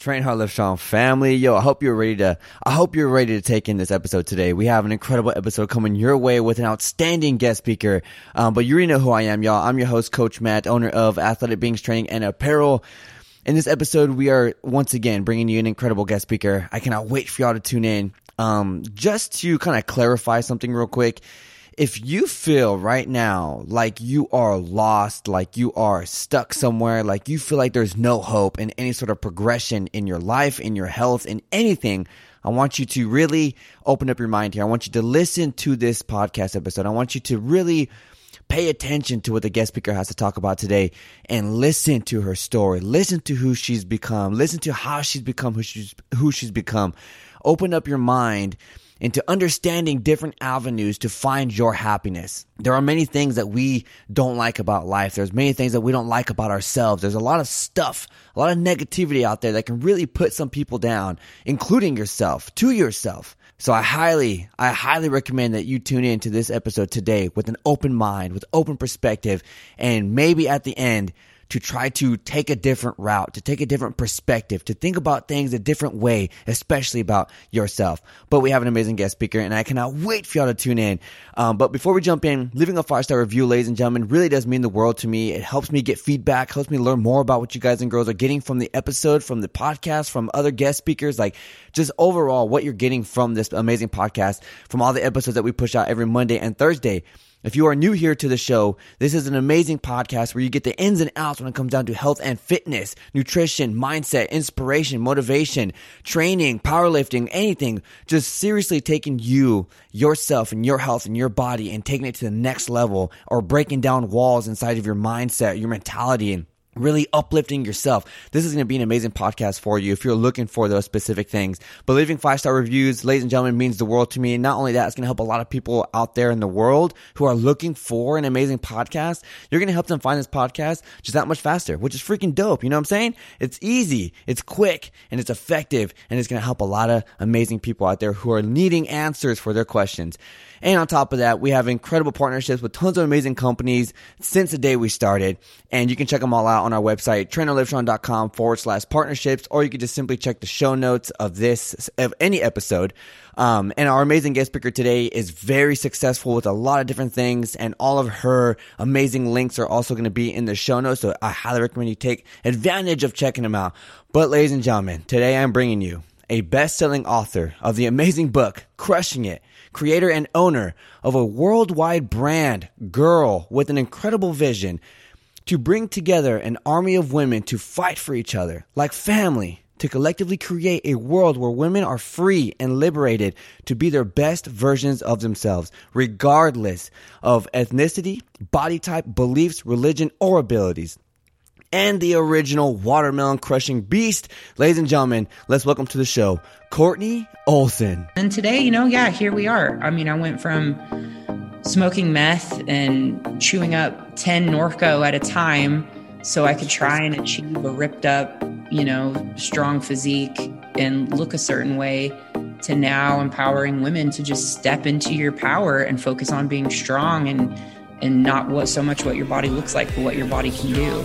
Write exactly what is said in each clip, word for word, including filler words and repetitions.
Train Hard Live Strong family. Yo, I hope you're ready to, I hope you're ready to take in this episode today. We have an incredible episode coming your way with an outstanding guest speaker. Um, but you already know who I am, y'all. I'm your host, Coach Matt, owner of Athletic Beings Training and Apparel. In this episode, we are once again bringing you an incredible guest speaker. I cannot wait for y'all to tune in. Um, just to kind of clarify something real quick. If you feel right now like you are lost, like you are stuck somewhere, like you feel like there's no hope in any sort of progression in your life, in your health, in anything, I want you to really open up your mind here. I want you to listen to this podcast episode. I want you to really pay attention to what the guest speaker has to talk about today and listen to her story. Listen to who she's become. Listen to how she's become who she's, who she's become. Open up your mind into understanding different avenues to find your happiness. There are many things that we don't like about life. There's many things that we don't like about ourselves. There's a lot of stuff, a lot of negativity out there that can really put some people down, including yourself, to yourself. So I highly, I highly recommend that you tune in to this episode today with an open mind, with open perspective, and maybe at the end to try to take a different route, to take a different perspective, to think about things a different way, especially about yourself. But we have an amazing guest speaker, and I cannot wait for y'all to tune in. Um, but before we jump in, leaving a five-star review, ladies and gentlemen, really does mean the world to me. It helps me get feedback, helps me learn more about what you guys and girls are getting from the episode, from the podcast, from other guest speakers, like just overall what you're getting from this amazing podcast, from all the episodes that we push out every Monday and Thursday. If you are new here to the show, this is an amazing podcast where you get the ins and outs when it comes down to health and fitness, nutrition, mindset, inspiration, motivation, training, powerlifting, anything. Just seriously taking you, yourself, and your health and your body and taking it to the next level, or breaking down walls inside of your mindset, your mentality, and really uplifting yourself. This is going to be an amazing podcast for you if you're looking for those specific things. But leaving five-star reviews, ladies and gentlemen, means the world to me. And not only that, it's going to help a lot of people out there in the world who are looking for an amazing podcast. You're going to help them find this podcast just that much faster, which is freaking dope. You know what I'm saying? It's easy, it's quick, and it's effective, and it's going to help a lot of amazing people out there who are needing answers for their questions. And on top of that, we have incredible partnerships with tons of amazing companies since the day we started. And you can check them all out on our website, trainhardlivestrong.com forward slash partnerships, or you can just simply check the show notes of this, of any episode. Um, and our amazing guest speaker today is very successful with a lot of different things, and all of her amazing links are also going to be in the show notes. So I highly recommend you take advantage of checking them out. But ladies and gentlemen, today I'm bringing you a best-selling author of the amazing book, Crushing It, creator and owner of a worldwide brand, Girl, with an incredible vision to bring together an army of women to fight for each other, like family, to collectively create a world where women are free and liberated to be their best versions of themselves, regardless of ethnicity, body type, beliefs, religion, or abilities. And the original watermelon crushing beast, ladies and gentlemen, let's welcome to the show, Courtney Olsen. And today, you know, yeah, here we are. I mean, I went from smoking meth and chewing up ten Norco at a time so I could try and achieve a ripped up, you know, strong physique and look a certain way, to now empowering women to just step into your power and focus on being strong and and not what so much what your body looks like, but what your body can do.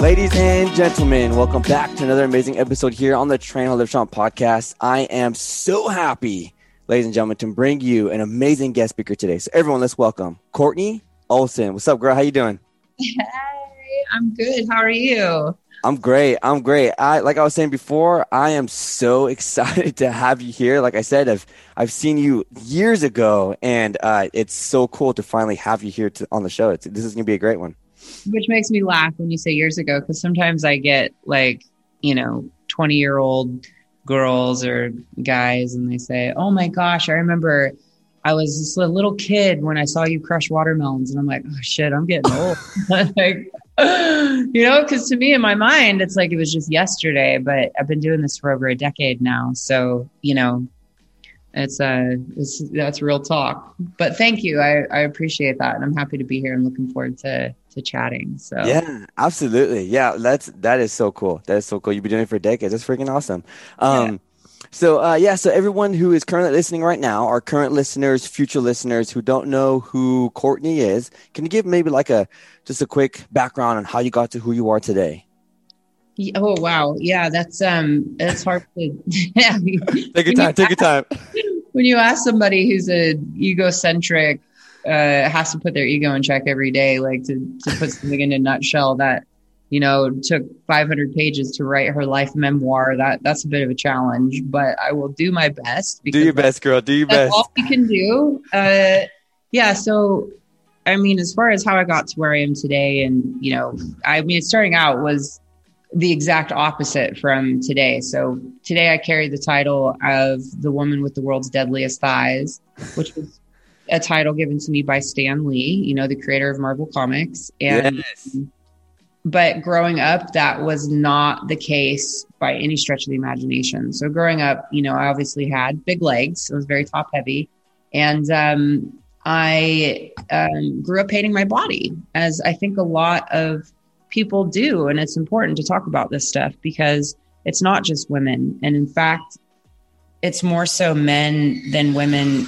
Ladies and gentlemen, welcome back to another amazing episode here on the Train Hard Live Strong podcast. I am so happy, ladies and gentlemen, to bring you an amazing guest speaker today. So everyone, let's welcome Courtney Olsen. What's up, girl? How you doing? Hey, I'm good. How are you? I'm great. I'm great. I like I was saying before, I am so excited to have you here. Like I said, I've I've seen you years ago, and uh, it's so cool to finally have you here to, on the show. It's, this is going to be a great one. Which makes me laugh when you say years ago, because sometimes I get like, you know, twenty year old girls or guys, and they say, oh my gosh, I remember I was just a little kid when I saw you crush watermelons. And I'm like, oh shit, I'm getting old. Like, you know, because to me in my mind, it's like it was just yesterday, but I've been doing this for over a decade now. So, you know, it's a, it's, that's real talk. But thank you. I, I appreciate that. And I'm happy to be here and looking forward to to chatting. So yeah, absolutely. Yeah, that's, that is so cool. That is so cool. You've been doing it for decades. That's freaking awesome. Um, yeah. So, uh, yeah, so everyone who is currently listening right now, our current listeners, future listeners who don't know who Courtney is, can you give maybe like a, just a quick background on how you got to who you are today? Oh, wow. Yeah, that's, um, that's hard to... Yeah. Take your time, take your time. When you ask somebody who's a egocentric, uh, has to put their ego in check every day, like to, to put something in a nutshell that, you know, took five hundred pages to write her life memoir. That that's a bit of a challenge, but I will do my best. Do your best, girl. Do your best. That's all we can do. Uh, yeah. So, I mean, as far as how I got to where I am today, and, you know, I mean, starting out was the exact opposite from today. So today I carry the title of the woman with the world's deadliest thighs, which was a title given to me by Stan Lee, you know, the creator of Marvel Comics. And yes. But growing up, that was not the case by any stretch of the imagination. So growing up, you know, I obviously had big legs. I was very top heavy. And um, I um, grew up hating my body, as I think a lot of people do. And it's important to talk about this stuff because it's not just women. And in fact, it's more so men than women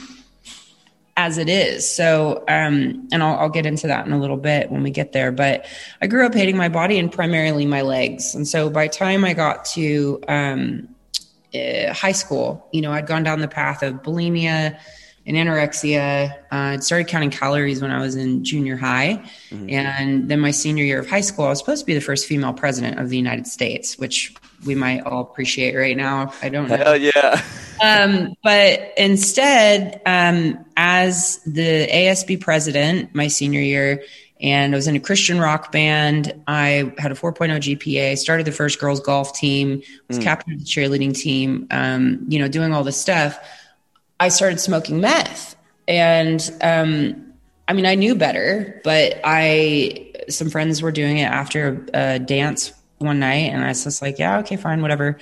as it is. So, um, and I'll, I'll get into that in a little bit when we get there, but I grew up hating my body and primarily my legs. And so by the time I got to, um, uh, high school, you know, I'd gone down the path of bulimia and anorexia. Uh, I'd started counting calories when I was in junior high. Mm-hmm. And then my senior year of high school, I was supposed to be the first female president of the United States, which we might all appreciate right now. I don't know. Hell yeah. Um, but instead, um, as the A S B president my senior year, and I was in a Christian rock band, I had a four point oh G P A, started the first girls golf team, was mm. captain of the cheerleading team, um, you know, doing all this stuff. I started smoking meth. And, um, I mean, I knew better, but I, some friends were doing it after a dance one night, and I was just like, yeah, okay, fine, whatever.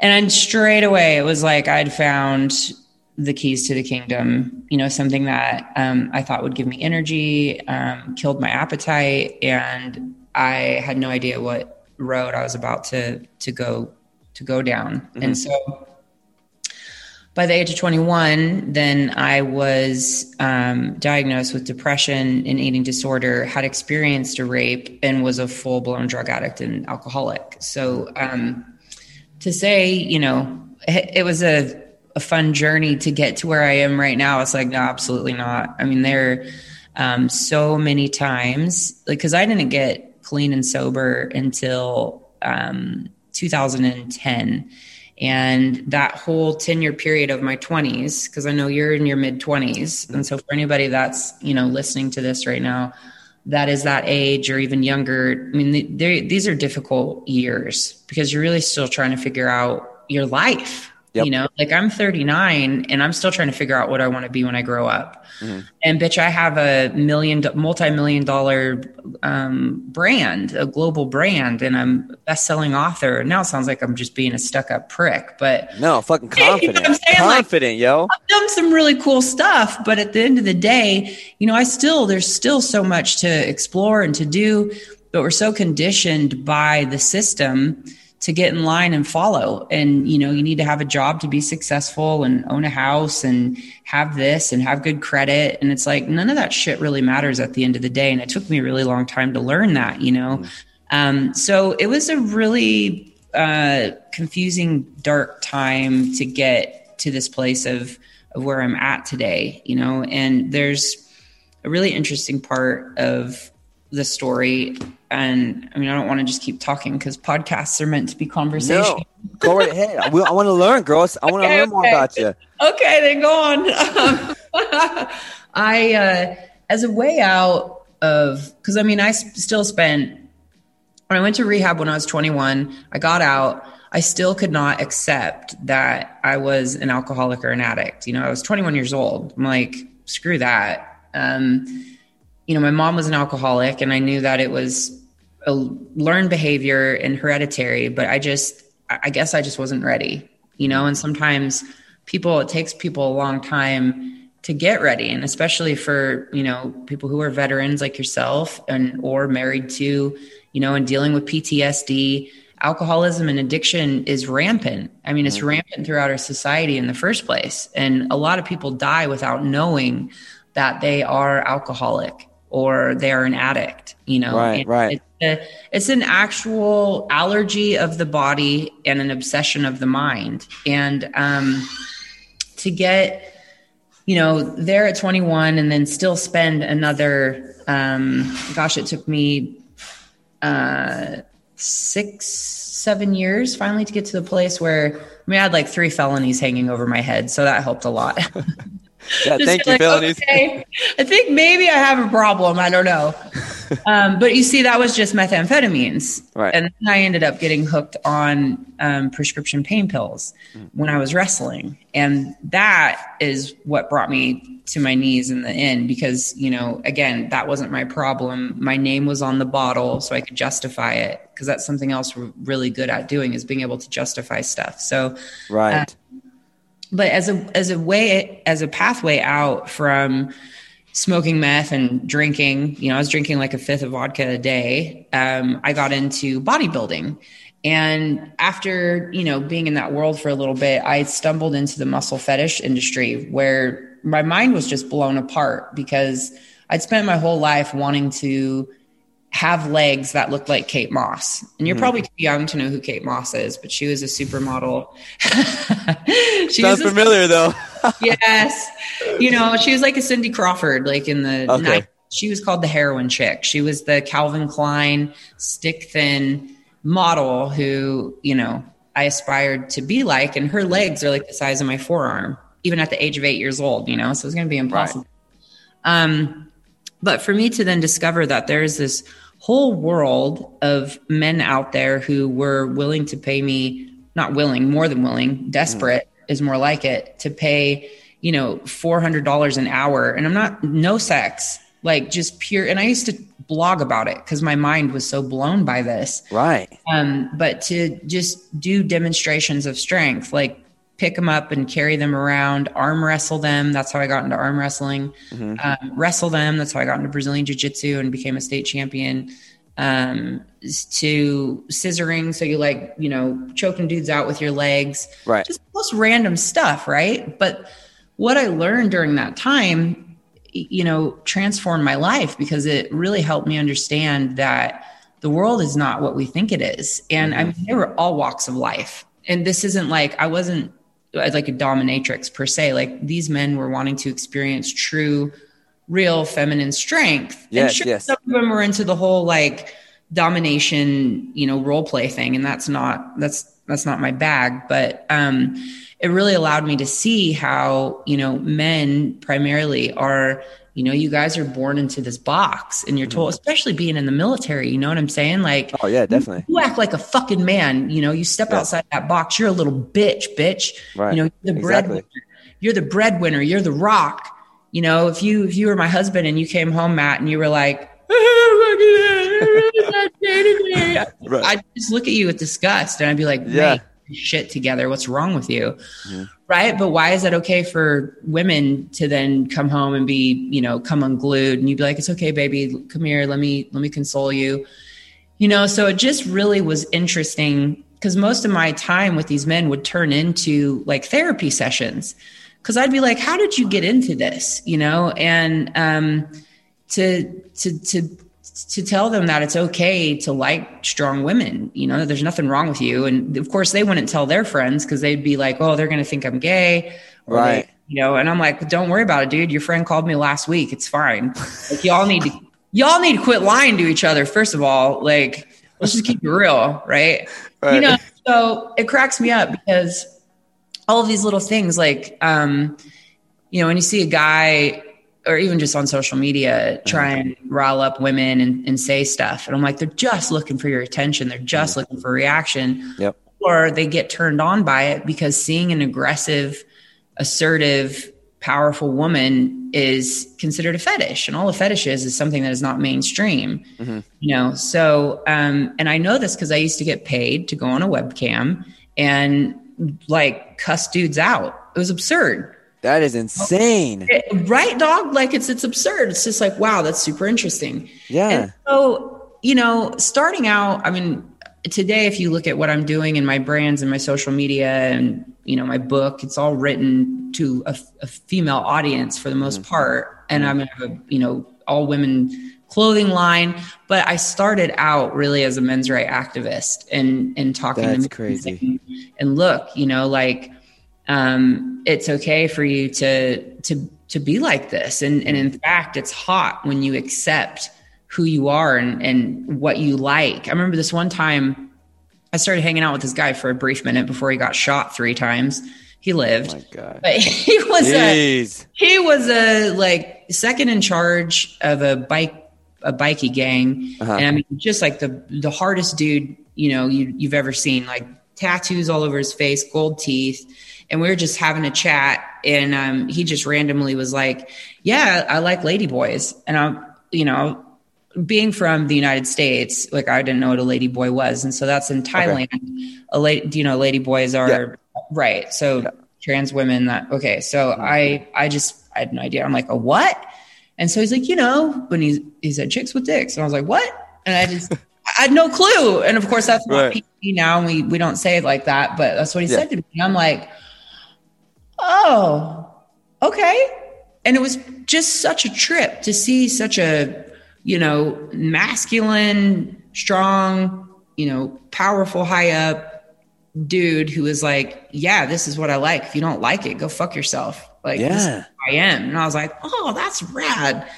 And then straight away, it was like I'd found the keys to the kingdom, you know, something that um, I thought would give me energy, um, killed my appetite, and I had no idea what road I was about to to go to go down. Mm-hmm. And so by the age of twenty-one, then I was um, diagnosed with depression and eating disorder, had experienced a rape, and was a full-blown drug addict and alcoholic. So um, to say, you know, it was a a fun journey to get to where I am right now. It's like, no, absolutely not. I mean, there um, so many times, like, cause I didn't get clean and sober until um, two thousand ten. And that whole ten year period of my twenties, cause I know you're in your mid twenties. And so for anybody that's, you know, listening to this right now, that is that age or even younger. I mean, these are difficult years because you're really still trying to figure out your life. Yep. You know, like I'm thirty-nine and I'm still trying to figure out what I want to be when I grow up. Mm-hmm. And bitch, I have a million, multi-million dollar um, brand, a global brand, and I'm a best-selling author. Now it sounds like I'm just being a stuck-up prick, but no, fucking confident, you know, confident, like, yo. I've done some really cool stuff, but at the end of the day, you know, I still there's still so much to explore and to do, but we're so conditioned by the system to get in line and follow. And, you know, you need to have a job to be successful and own a house and have this and have good credit. And it's like, none of that shit really matters at the end of the day. And it took me a really long time to learn that, you know? Mm. Um, so it was a really uh, confusing, dark time to get to this place of, of where I'm at today, you know? And there's a really interesting part of the story. And I mean, I don't want to just keep talking because podcasts are meant to be conversation. No, go right ahead. I, will, I want to learn, girls. I want okay, to learn okay. more about you. Okay, then go on. Um, I, uh, as a way out of, because I mean, I sp- still spent, when I went to rehab when I was twenty-one, I got out. I still could not accept that I was an alcoholic or an addict. You know, I was twenty-one years old. I'm like, screw that. Um, you know, my mom was an alcoholic and I knew that it was a learned behavior and hereditary, but I just, I guess I just wasn't ready, you know? And sometimes people, it takes people a long time to get ready. And especially for, you know, people who are veterans like yourself and, or married to, you know, and dealing with P T S D, alcoholism and addiction is rampant. I mean, it's rampant throughout our society in the first place. And a lot of people die without knowing that they are alcoholic or they are an addict, you know, right, and right. It's, a, it's an actual allergy of the body and an obsession of the mind. And, um, to get, you know, there at twenty-one and then still spend another, um, gosh, it took me, uh, six, seven years finally to get to the place where, I mean, I had like three felonies hanging over my head. So that helped a lot. Yeah, thank you, like, felonies. Okay, I think maybe I have a problem. I don't know. Um, but you see, that was just methamphetamines. Right. And then I ended up getting hooked on um, prescription pain pills mm. when I was wrestling. And that is what brought me to my knees in the end because, you know, again, that wasn't my problem. My name was on the bottle so I could justify it because that's something else we're really good at doing is being able to justify stuff. So, right. Uh, but as a, as a way, as a pathway out from smoking meth and drinking, you know, I was drinking like a fifth of vodka a day. Um, I got into bodybuilding and after, you know, being in that world for a little bit, I stumbled into the muscle fetish industry where my mind was just blown apart because I'd spent my whole life wanting to have legs that looked like Kate Moss. And you're mm. probably too young to know who Kate Moss is, but she was a supermodel. She sounds was familiar a, though. Yes. You know, she was like a Cindy Crawford, like in the okay. nineties. She was called the heroin chick. She was the Calvin Klein stick thin model who, you know, I aspired to be like, and her legs are like the size of my forearm, even at the age of eight years old, you know, so it's going to be impossible. Right. Um, But for me to then discover that there is this whole world of men out there who were willing to pay me, not willing, more than willing, desperate mm. is more like it, to pay, you know, four hundred dollars an hour. And I'm not, no sex, like just pure. And I used to blog about it because my mind was so blown by this. Right. Um, but to just do demonstrations of strength, like pick them up and carry them around, arm wrestle them. That's how I got into arm wrestling, mm-hmm. um, wrestle them. That's how I got into Brazilian jiu-jitsu and became a state champion, um, to scissoring. So you like, you know, choking dudes out with your legs, right? Just most random stuff. Right. But what I learned during that time, you know, transformed my life because it really helped me understand that the world is not what we think it is. And mm-hmm. I mean, they were all walks of life. And this isn't like, I wasn't, like a dominatrix per se, like these men were wanting to experience true, real feminine strength. Yes, and sure, yes. Some of them were into the whole like domination, you know, role play thing. And that's not, that's, that's not my bag, but, um, it really allowed me to see how, you know, men primarily are, you know, you guys are born into this box and you're told, especially being in the military, you know what I'm saying? Like, oh yeah, definitely. You, you act like a fucking man, you know, you step yeah. outside that box. You're a little bitch, bitch. Right. You know, you're the breadwinner. Exactly. You're the breadwinner. You're the rock. You know, if you, if you were my husband and you came home, Matt, and you were like, right. I'd just look at you with disgust and I'd be like, yeah. shit together. What's wrong with you? Yeah. Right. But why is that okay for women to then come home and be, you know, come unglued and you'd be like, it's okay, baby, come here. Let me, let me console you. You know? So it just really was interesting because most of my time with these men would turn into like therapy sessions. Cause I'd be like, how did you get into this? You know? And, um, to, to, to, to tell them that it's okay to like strong women, you know, that there's nothing wrong with you. And of course they wouldn't tell their friends because they'd be like, oh, they're going to think I'm gay. Or right. They, you know, and I'm like, don't worry about it, dude. Your friend called me last week. It's fine. Like y'all need to, y'all need to quit lying to each other. First of all, like, let's just keep it real. Right? right. You know, so it cracks me up because all of these little things like, um, you know, when you see a guy or even just on social media, try and rile up women and, and say stuff. And I'm like, they're just looking for your attention. They're just looking for reaction. Yep. or they get turned on by it, because seeing an aggressive, assertive, powerful woman is considered a fetish, and all a fetish is is something that is not mainstream, mm-hmm. you know? So, um, and I know this because I used to get paid to go on a webcam and like cuss dudes out. It was absurd. That is insane. It, right, dog? Like it's, it's absurd. It's just like, wow, that's super interesting. Yeah. And so, you know, starting out, I mean, today, if you look at what I'm doing in my brands and my social media and, you know, my book, it's all written to a, a female audience for the most mm-hmm. part. And I'm going to have a, you know, all women clothing line, but I started out really as a men's right activist and, and talking That's to me crazy. And, and look, you know, like, um, it's okay for you to, to, to be like this. And, and in fact, it's hot when you accept who you are and, and what you like. I remember this one time I started hanging out with this guy for a brief minute before he got shot three times. He lived, oh my God. But he was Jeez. a, he was a like second in charge of a bike, a bikey gang. Uh-huh. And I mean, just like the, the hardest dude, you know, you, you've ever seen, like tattoos all over his face, gold teeth. And we were just having a chat, and um, he just randomly was like, yeah, I like lady boys. And I'm, you know, being from the United States, like I didn't know what a lady boy was. And so that's in Thailand. Okay. A lady, you know, lady boys are yeah. right. So yeah. trans women that, okay. So mm-hmm. I, I just, I had no idea. I'm like, a what? And so he's like, you know, when he's, he said chicks with dicks. And I was like, what? And I just, I had no clue. And of course that's right. not P C now. And we, we don't say it like that, but that's what he yeah. said to me. And I'm like, oh, okay. And it was just such a trip to see such a, you know, masculine, strong, you know, powerful, high up dude who was like, yeah, this is what I like. If you don't like it, go fuck yourself. Like, yeah. This is who I am. And I was like, oh, that's rad.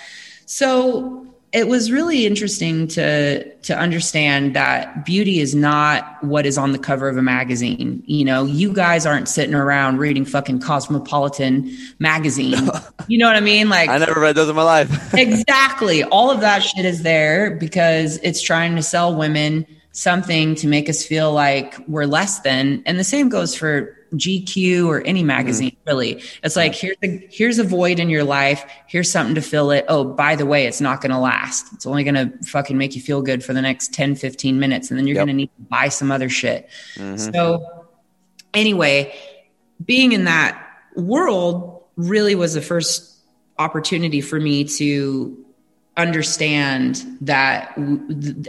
So it was really interesting to, to understand that beauty is not what is on the cover of a magazine. You know, you guys aren't sitting around reading fucking Cosmopolitan magazine. You know what I mean? Like, I never read those in my life. Exactly. All of that shit is there because it's trying to sell women something to make us feel like we're less than. And the same goes for G Q or any magazine, mm-hmm. really. It's like, here's a, here's a void in your life. Here's something to fill it. Oh, by the way, it's not going to last. It's only going to fucking make you feel good for the next ten, fifteen minutes. And then you're yep. going to need to buy some other shit. Mm-hmm. So anyway, being in that world really was the first opportunity for me to understand that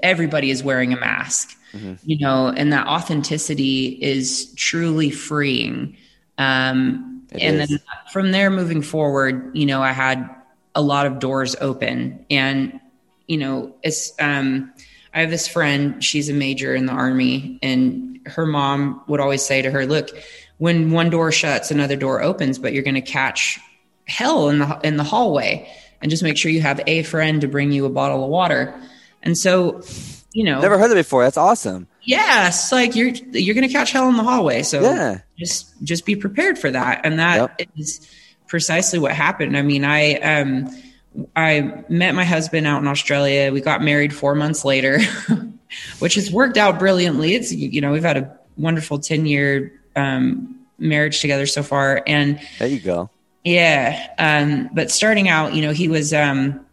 everybody is wearing a mask. Mm-hmm. You know, and that authenticity is truly freeing. Um, and is. Then from there moving forward, you know, I had a lot of doors open, and, you know, it's, um, I have this friend, she's a major in the army, and her mom would always say to her, look, when one door shuts, another door opens, but you're going to catch hell in the, in the hallway, and just make sure you have a friend to bring you a bottle of water. And so, you know, never heard of it before. That's awesome. Yeah. It's like you're, you're going to catch hell in the hallway. So yeah. just, just be prepared for that. And that yep. is precisely what happened. I mean, I, um, I met my husband out in Australia. We got married four months later, which has worked out brilliantly. It's, you know, we've had a wonderful ten year, um, marriage together so far. And there you go. Yeah. Um, but starting out, you know, he was, um,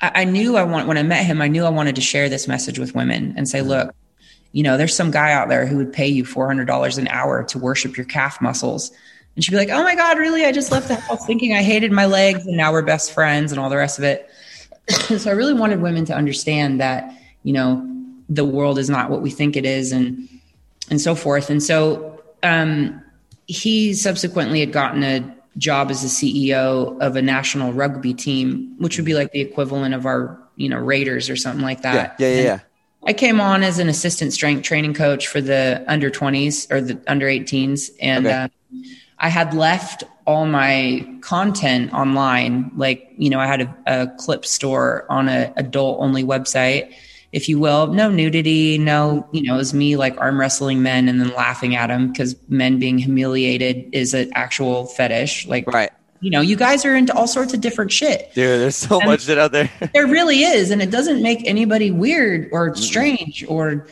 I knew I want, when I met him, I knew I wanted to share this message with women and say, look, you know, there's some guy out there who would pay you four hundred dollars an hour to worship your calf muscles. And she'd be like, oh my God, really? I just left the house thinking I hated my legs, and now we're best friends and all the rest of it. So I really wanted women to understand that, you know, the world is not what we think it is, and, and so forth. And so, um, he subsequently had gotten a job as the C E O of a national rugby team, which would be like the equivalent of our, you know, Raiders or something like that. Yeah, yeah, yeah, yeah. I came on as an assistant strength training coach for the under twenties or the under eighteens. And okay. uh, I had left all my content online. Like, you know, I had a, a clip store on a adult only website, if you will. No nudity, no, you know, it was me like arm wrestling men and then laughing at them, because men being humiliated is an actual fetish. Like, right. you know, you guys are into all sorts of different shit. Dude, there's so and much shit out there. There really is. And it doesn't make anybody weird or strange or,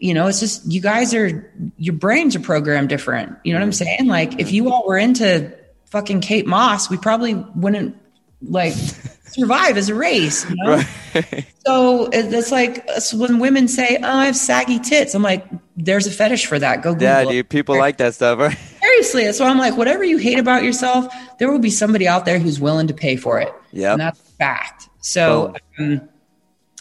You know, it's just, you guys are, your brains are programmed different. You know what I'm saying? Like, if you all were into fucking Kate Moss, we probably wouldn't like survive as a race. You know? Right. So it's like when women say, oh, I have saggy tits. I'm like, there's a fetish for that. Go Google yeah, dude, it. People like that stuff. Right? Seriously. That's why I'm like, whatever you hate about yourself, there will be somebody out there who's willing to pay for it. Yeah. And that's a fact. So, um,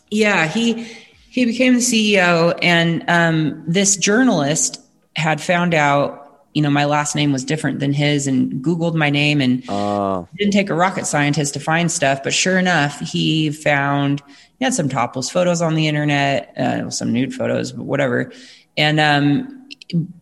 yeah, he... He became the C E O, and um, this journalist had found out, you know, my last name was different than his, and Googled my name, and uh. didn't take a rocket scientist to find stuff. But sure enough, he found, he had some topless photos on the internet, uh, some nude photos, but whatever. And, um,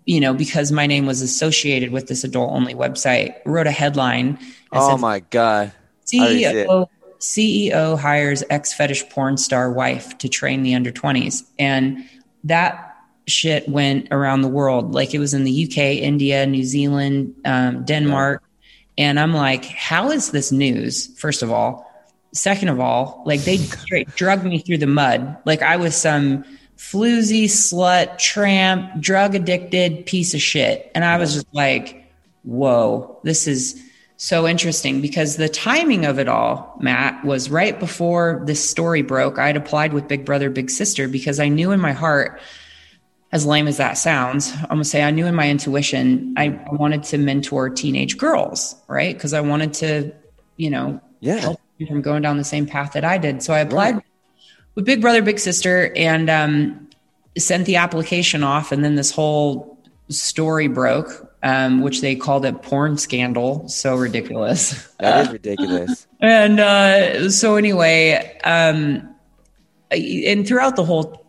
you know, because my name was associated with this adult only website, wrote a headline. Oh said, my God. C E O. C E O hires ex-fetish porn star wife to train the under twenties. And that shit went around the world. Like, it was in the U K, India, New Zealand, um, Denmark. Yeah. And I'm like, how is this news? First of all. Second of all, like, they straight drugged me through the mud. Like, I was some floozy, slut, tramp, drug addicted piece of shit. And I was just like, whoa, this is so interesting, because the timing of it all, Matt, was right before this story broke. I had applied with Big Brother Big Sister because I knew in my heart, as lame as that sounds, I'm going to say I knew in my intuition, I wanted to mentor teenage girls, right? Because I wanted to, you know, yeah. help them from going down the same path that I did. So I applied right. with Big Brother Big Sister and um, sent the application off. And then this whole story broke. Um, which they called a porn scandal. So ridiculous. That is ridiculous. and uh, so anyway, um, and throughout the whole,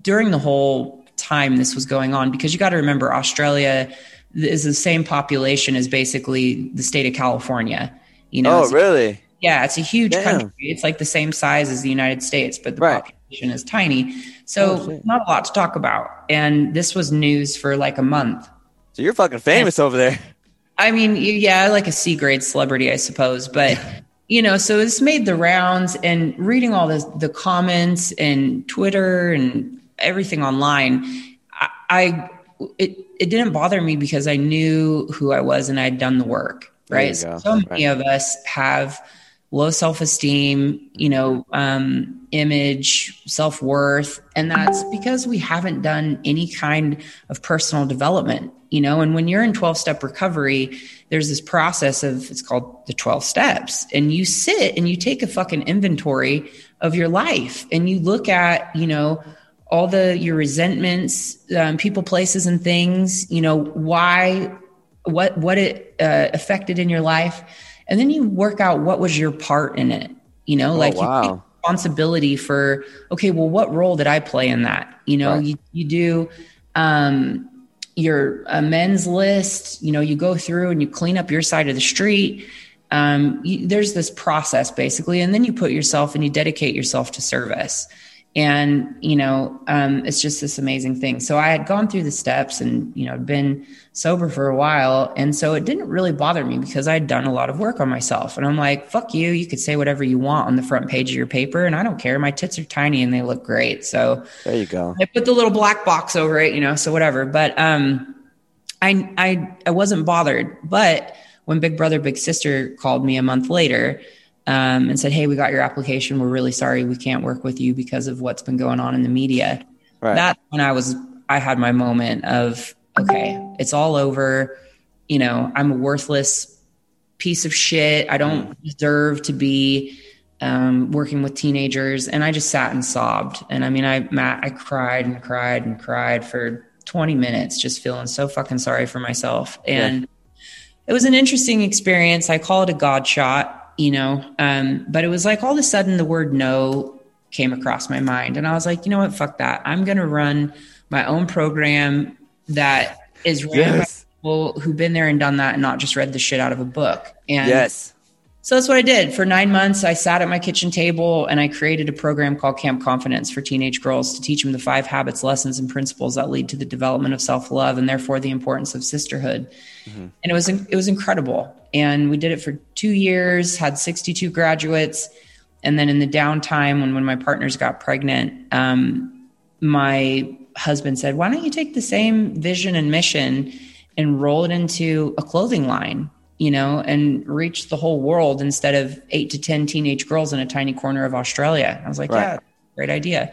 during the whole time this was going on, because you got to remember, Australia is the same population as basically the state of California. You know? Oh, really? Yeah, it's a huge Damn. country. It's like the same size as the United States, but the right. population is tiny. So oh, not a lot to talk about. And this was news for like a month. So you're fucking famous over there. I mean, yeah, like a C-grade celebrity, I suppose. But, you know, so it's made the rounds, and reading all this, the comments and Twitter and everything online, I, I it, it didn't bother me because I knew who I was and I'd done the work, right? So, so many right. of us have low self-esteem, you know, um, image, self-worth. And that's because we haven't done any kind of personal development. You know, and when you're in twelve-step recovery, there's this process of, it's called the twelve steps. And you sit and you take a fucking inventory of your life. And you look at, you know, all the, your resentments, um, people, places, and things, you know, why, what, what it uh, affected in your life. And then you work out what was your part in it, you know, oh, like wow. you take responsibility for, okay, well, what role did I play in that? You know, right. you, you do, um, your amends list, you know, you go through and you clean up your side of the street. Um, you, there's this process basically. And then you put yourself and you dedicate yourself to service. And, you know, um, it's just this amazing thing. So I had gone through the steps and, you know, been sober for a while. And so it didn't really bother me because I'd done a lot of work on myself. And I'm like, fuck you. You could say whatever you want on the front page of your paper. And I don't care. My tits are tiny and they look great. So there you go. I put the little black box over it, you know, so whatever. But um, I, I, I wasn't bothered. But when Big Brother Big Sister called me a month later, Um, and said, hey, we got your application. We're really sorry we can't work with you because of what's been going on in the media. Right. That's when I was, I had my moment of, okay, it's all over. You know, I'm a worthless piece of shit. I don't deserve to be um, working with teenagers. And I just sat and sobbed. And I mean, I, Matt, I cried and cried and cried for twenty minutes, just feeling so fucking sorry for myself. And yeah. it was an interesting experience. I call it a God shot. You know, um, but it was like all of a sudden the word no came across my mind. And I was like, you know what? Fuck that. I'm going to run my own program that is run yes. by people who've been there and done that and not just read the shit out of a book. And yes. so that's what I did. For nine months, I sat at my kitchen table and I created a program called Camp Confidence for teenage girls to teach them the five habits, lessons, and principles that lead to the development of self-love and therefore the importance of sisterhood. Mm-hmm. And it was, it was incredible. And we did it for two years, had sixty-two graduates. And then in the downtime, when, when my partners got pregnant, um, my husband said, why don't you take the same vision and mission and roll it into a clothing line, you know, and reach the whole world instead of eight to ten teenage girls in a tiny corner of Australia. I was like, right. yeah, great idea.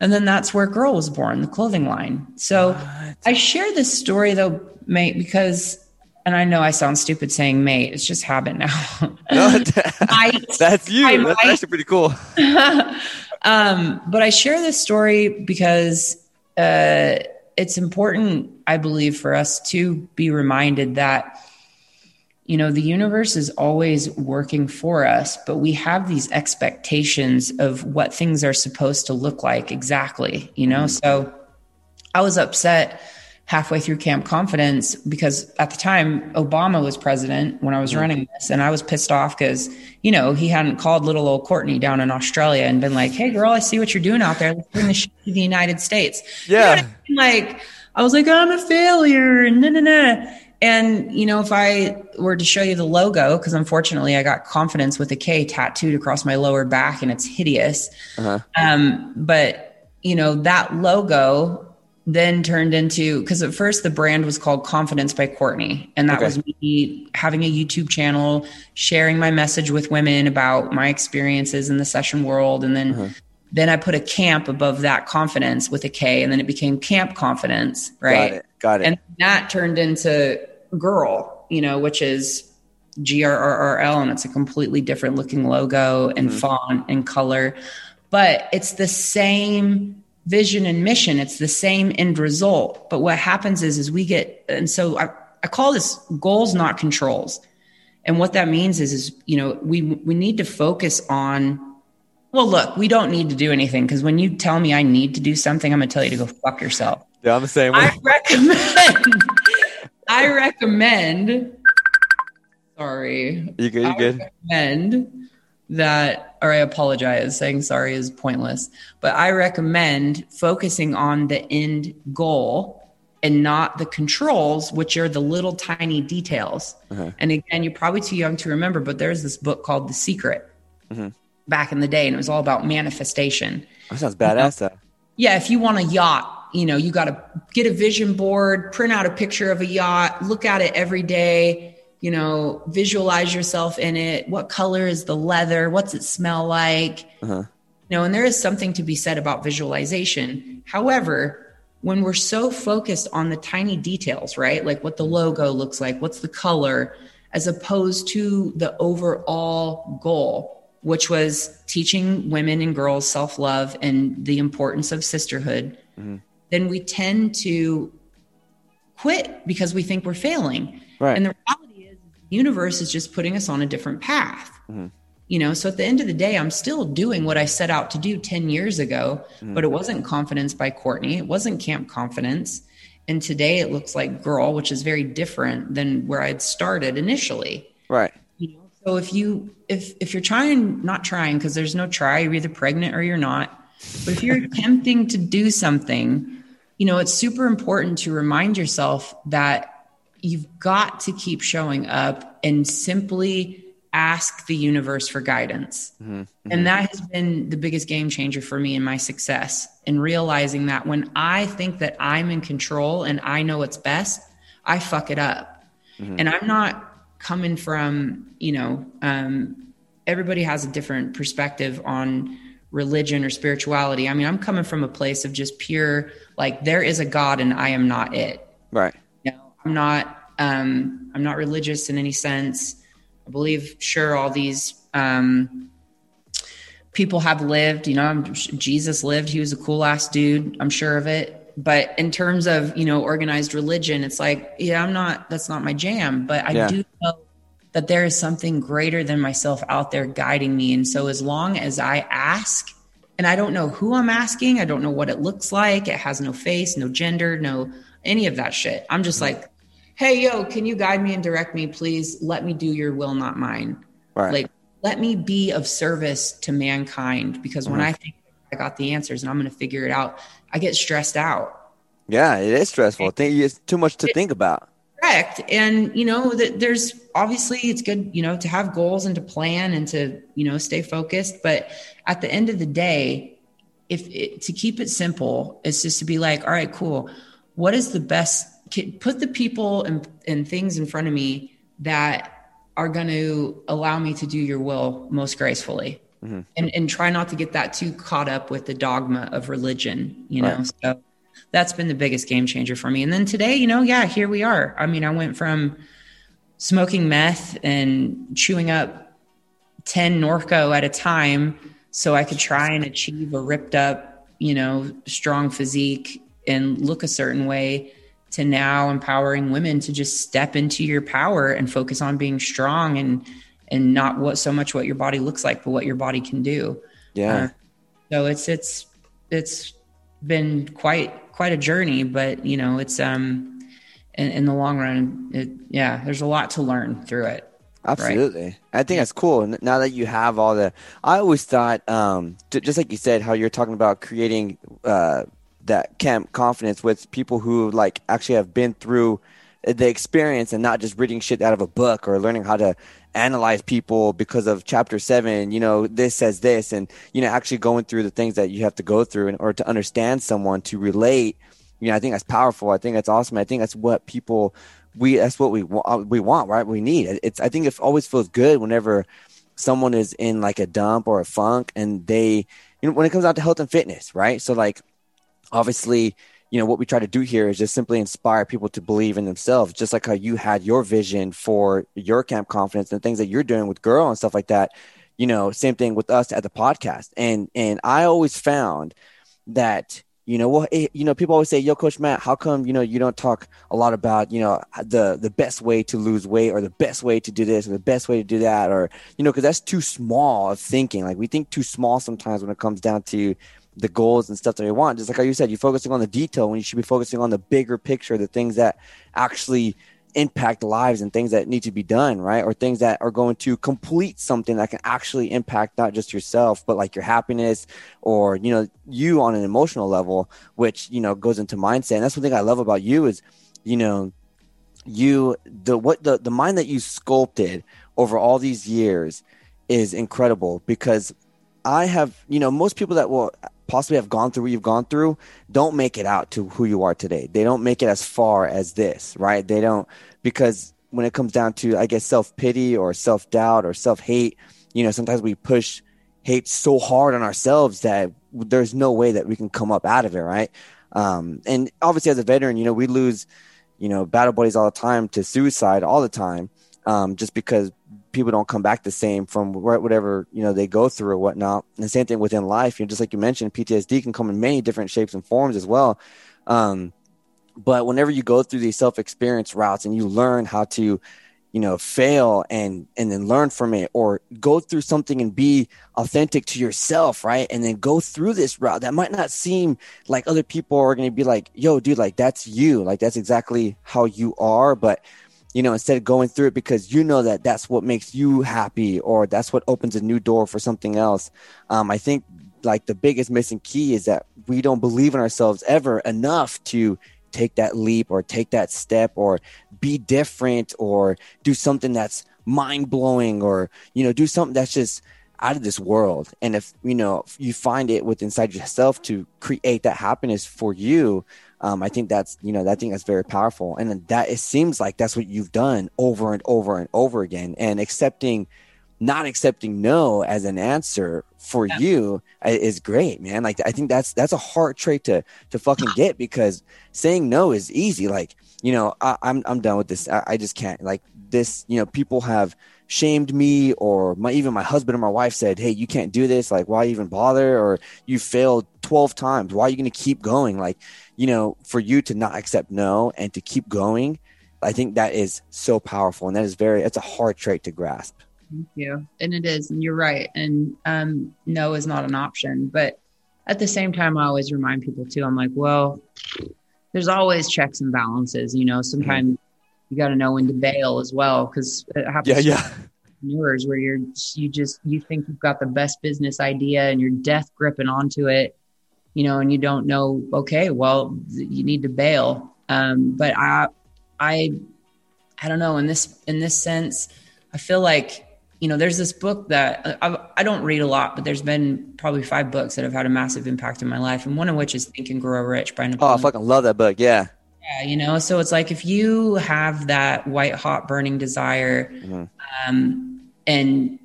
And then that's where Girl was born, the clothing line. So what? I share this story though, mate, because, and I know I sound stupid saying mate, it's just habit now. No, I, that's you. I, that's I, actually pretty cool. um, but I share this story because uh, it's important, I believe, for us to be reminded that, you know, the universe is always working for us, but we have these expectations of what things are supposed to look like exactly, you know? So I was upset halfway through Camp Confidence because at the time Obama was president when I was running this, and I was pissed off because, you know, he hadn't called little old Courtney down in Australia and been like, hey girl, I see what you're doing out there. Let's bring this shit to the United States. Yeah. You know what I mean? Like, I was like, I'm a failure and na na na. And, you know, if I were to show you the logo, because unfortunately I got Confidence with a K tattooed across my lower back and it's hideous. Uh-huh. Um, but, you know, that logo then turned into, because at first the brand was called Confidence by Courtney. And that okay. was me having a YouTube channel, sharing my message with women about my experiences in the session world. And then, uh-huh. then I put a camp above that, Confidence with a K, and then it became Camp Confidence. Right. Got it. Got it. And that turned into Girl, you know, which is G R R R L, and it's a completely different looking logo and mm-hmm. font and color, but it's the same vision and mission. It's the same end result. But what happens is, is we get, and so I, I call this goals, not controls. And what that means is, is, you know, we, we need to focus on, well, look, we don't need to do anything. Cause when you tell me I need to do something, I'm gonna tell you to go fuck yourself. Yeah. I'm the same way. I recommend I recommend, sorry, you good, you I good. recommend that, or I apologize, saying sorry is pointless, but I recommend focusing on the end goal and not the controls, which are the little tiny details. Uh-huh. And again, you're probably too young to remember, but there's this book called The Secret uh-huh. back in the day, and it was all about manifestation. That sounds badass though. Yeah, if you want a yacht, you know, you got to get a vision board, print out a picture of a yacht, look at it every day, you know, visualize yourself in it. What color is the leather? What's it smell like? Uh-huh. You know, and there is something to be said about visualization. However, when we're so focused on the tiny details, right? Like what the logo looks like, what's the color, as opposed to the overall goal, which was teaching women and girls self-love and the importance of sisterhood, mm-hmm. then we tend to quit because we think we're failing. Right. And the reality is the universe is just putting us on a different path. Mm-hmm. You know, so at the end of the day, I'm still doing what I set out to do ten years ago, mm-hmm. but it wasn't Confidence by Courtney. It wasn't Camp Confidence. And today it looks like Girl, which is very different than where I'd started initially. Right. You know, so if you, if, if you're trying, not trying, because there's no try, you're either pregnant or you're not, but if you're attempting to do something, you know, it's super important to remind yourself that you've got to keep showing up and simply ask the universe for guidance. Mm-hmm. Mm-hmm. And that has been the biggest game changer for me in my success, in realizing that when I think that I'm in control and I know what's best, I fuck it up. Mm-hmm. And I'm not coming from, you know, um, everybody has a different perspective on religion or spirituality. I mean, I'm coming from a place of just pure, like, there is a God and I am not it. Right. You know, I'm not, um, I'm not religious in any sense. I believe, sure, all these, um, people have lived, you know, I'm, Jesus lived, he was a cool ass dude. I'm sure of it. But in terms of, you know, organized religion, it's like, yeah, I'm not, that's not my jam, but I yeah. do know that there is something greater than myself out there guiding me. And so as long as I ask, and I don't know who I'm asking, I don't know what it looks like. It has no face, no gender, no any of that shit. I'm just mm-hmm. like, hey, yo, can you guide me and direct me, please? Let me do your will, not mine. Right. Like, let me be of service to mankind. Because mm-hmm. when I think I got the answers and I'm going to figure it out, I get stressed out. Yeah, it is stressful. It's too much to it, think about. Correct. And, you know, there's obviously it's good, you know, to have goals and to plan and to, you know, stay focused. But at the end of the day, if it, to keep it simple, it's just to be like, all right, cool. What is the best, put the people and, and things in front of me that are going to allow me to do your will most gracefully. Mm-hmm. And, and try not to get that too caught up with the dogma of religion, you know? Right. So that's been the biggest game changer for me. And then today, you know, yeah, here we are. I mean, I went from smoking meth and chewing up ten Norco at a time so I could try and achieve a ripped up, you know, strong physique and look a certain way, to now empowering women to just step into your power and focus on being strong and, and not what so much what your body looks like, but what your body can do. Yeah. Uh, so it's, it's, it's been quite, quite a journey, but you know, it's, um, in, in the long run, it, yeah, there's a lot to learn through it. Absolutely. Right? I think that's cool. Now that you have all the, I always thought, um, just like you said, how you're talking about creating, uh, that Camp Confidence with people who like actually have been through the experience and not just reading shit out of a book or learning how to analyze people because of chapter seven, you know, this says this, and, you know, actually going through the things that you have to go through in order to understand someone, to relate. You know, I think that's powerful. I think that's awesome. I think that's what people, we, that's what we, we want, right? We need. It's, I think it always feels good whenever someone is in like a dump or a funk and they, you know, when it comes out to health and fitness, right? So like, obviously, you know, what we try to do here is just simply inspire people to believe in themselves, just like how you had your vision for your Camp Confidence and things that you're doing with Girl and stuff like that. You know, same thing with us at the podcast. And and I always found that, you know, well, it, you know, people always say, yo, Coach Matt, how come, you know, you don't talk a lot about, you know, the the best way to lose weight or the best way to do this or the best way to do that, or, you know, because that's too small of thinking. Like we think too small sometimes when it comes down to the goals and stuff that you want. Just like how you said, you're focusing on the detail when you should be focusing on the bigger picture, the things that actually impact lives and things that need to be done, right? Or things that are going to complete something that can actually impact not just yourself, but like your happiness or, you know, you on an emotional level, which, you know, goes into mindset. And that's one thing I love about you is, you know, you, the, what the, the mind that you sculpted over all these years is incredible, because I have, you know, most people that will possibly have gone through what you've gone through don't make it out to who you are today. They don't make it as far as this, right? They don't, because when it comes down to, I guess, self-pity or self-doubt or self-hate, you know, sometimes we push hate so hard on ourselves that there's no way that we can come up out of it, right? Um, and obviously as a veteran, you know, we lose, you know, battle buddies all the time to suicide all the time, um, just because people don't come back the same from whatever, you know, they go through or whatnot. And the same thing within life, you know, just like you mentioned, P T S D can come in many different shapes and forms as well. Um, but whenever you go through these self-experience routes and you learn how to, you know, fail and, and then learn from it, or go through something and be authentic to yourself, right? And then go through this route that might not seem like other people are going to be like, yo, dude, like that's you, like that's exactly how you are. But you know, instead of going through it because you know that that's what makes you happy, or that's what opens a new door for something else. Um, I think like the biggest missing key is that we don't believe in ourselves ever enough to take that leap or take that step or be different or do something that's mind blowing, or, you know, do something that's just out of this world. And if, you know, if you find it with inside yourself to create that happiness for you, Um, I think that's, you know, I think that's very powerful. And that, it seems like that's what you've done over and over and over again. And accepting, not accepting no as an answer for yeah. you is great, man. Like, I think that's, that's a hard trait to, to fucking get, because saying no is easy. Like, you know, I, I'm, I'm done with this. I, I just can't like this, you know, people have shamed me, or my, even my husband or my wife said, hey, you can't do this. Like, why even bother? Or you failed twelve times. Why are you going to keep going? Like, you know, for you to not accept no and to keep going, I think that is so powerful. And that is very, it's a hard trait to grasp. Thank you. And it is, and you're right. And um, no is not an option, but at the same time, I always remind people too, I'm like, well, there's always checks and balances, you know, sometimes mm-hmm. you got to know when to bail as well, because it happens yeah, yeah. to entrepreneurs where you're you just you think you've got the best business idea and you're death gripping onto it, you know, and you don't know. Okay, well, you need to bail. Um, but I, I, I don't know. In this in this sense, I feel like you know, there's this book that I, I don't read a lot, but there's been probably five books that have had a massive impact in my life. And one of which is Think and Grow Rich by Napoleon. Oh, I fucking love that book. Yeah. Yeah. You know, so it's like, if you have that white hot burning desire, mm-hmm. um, and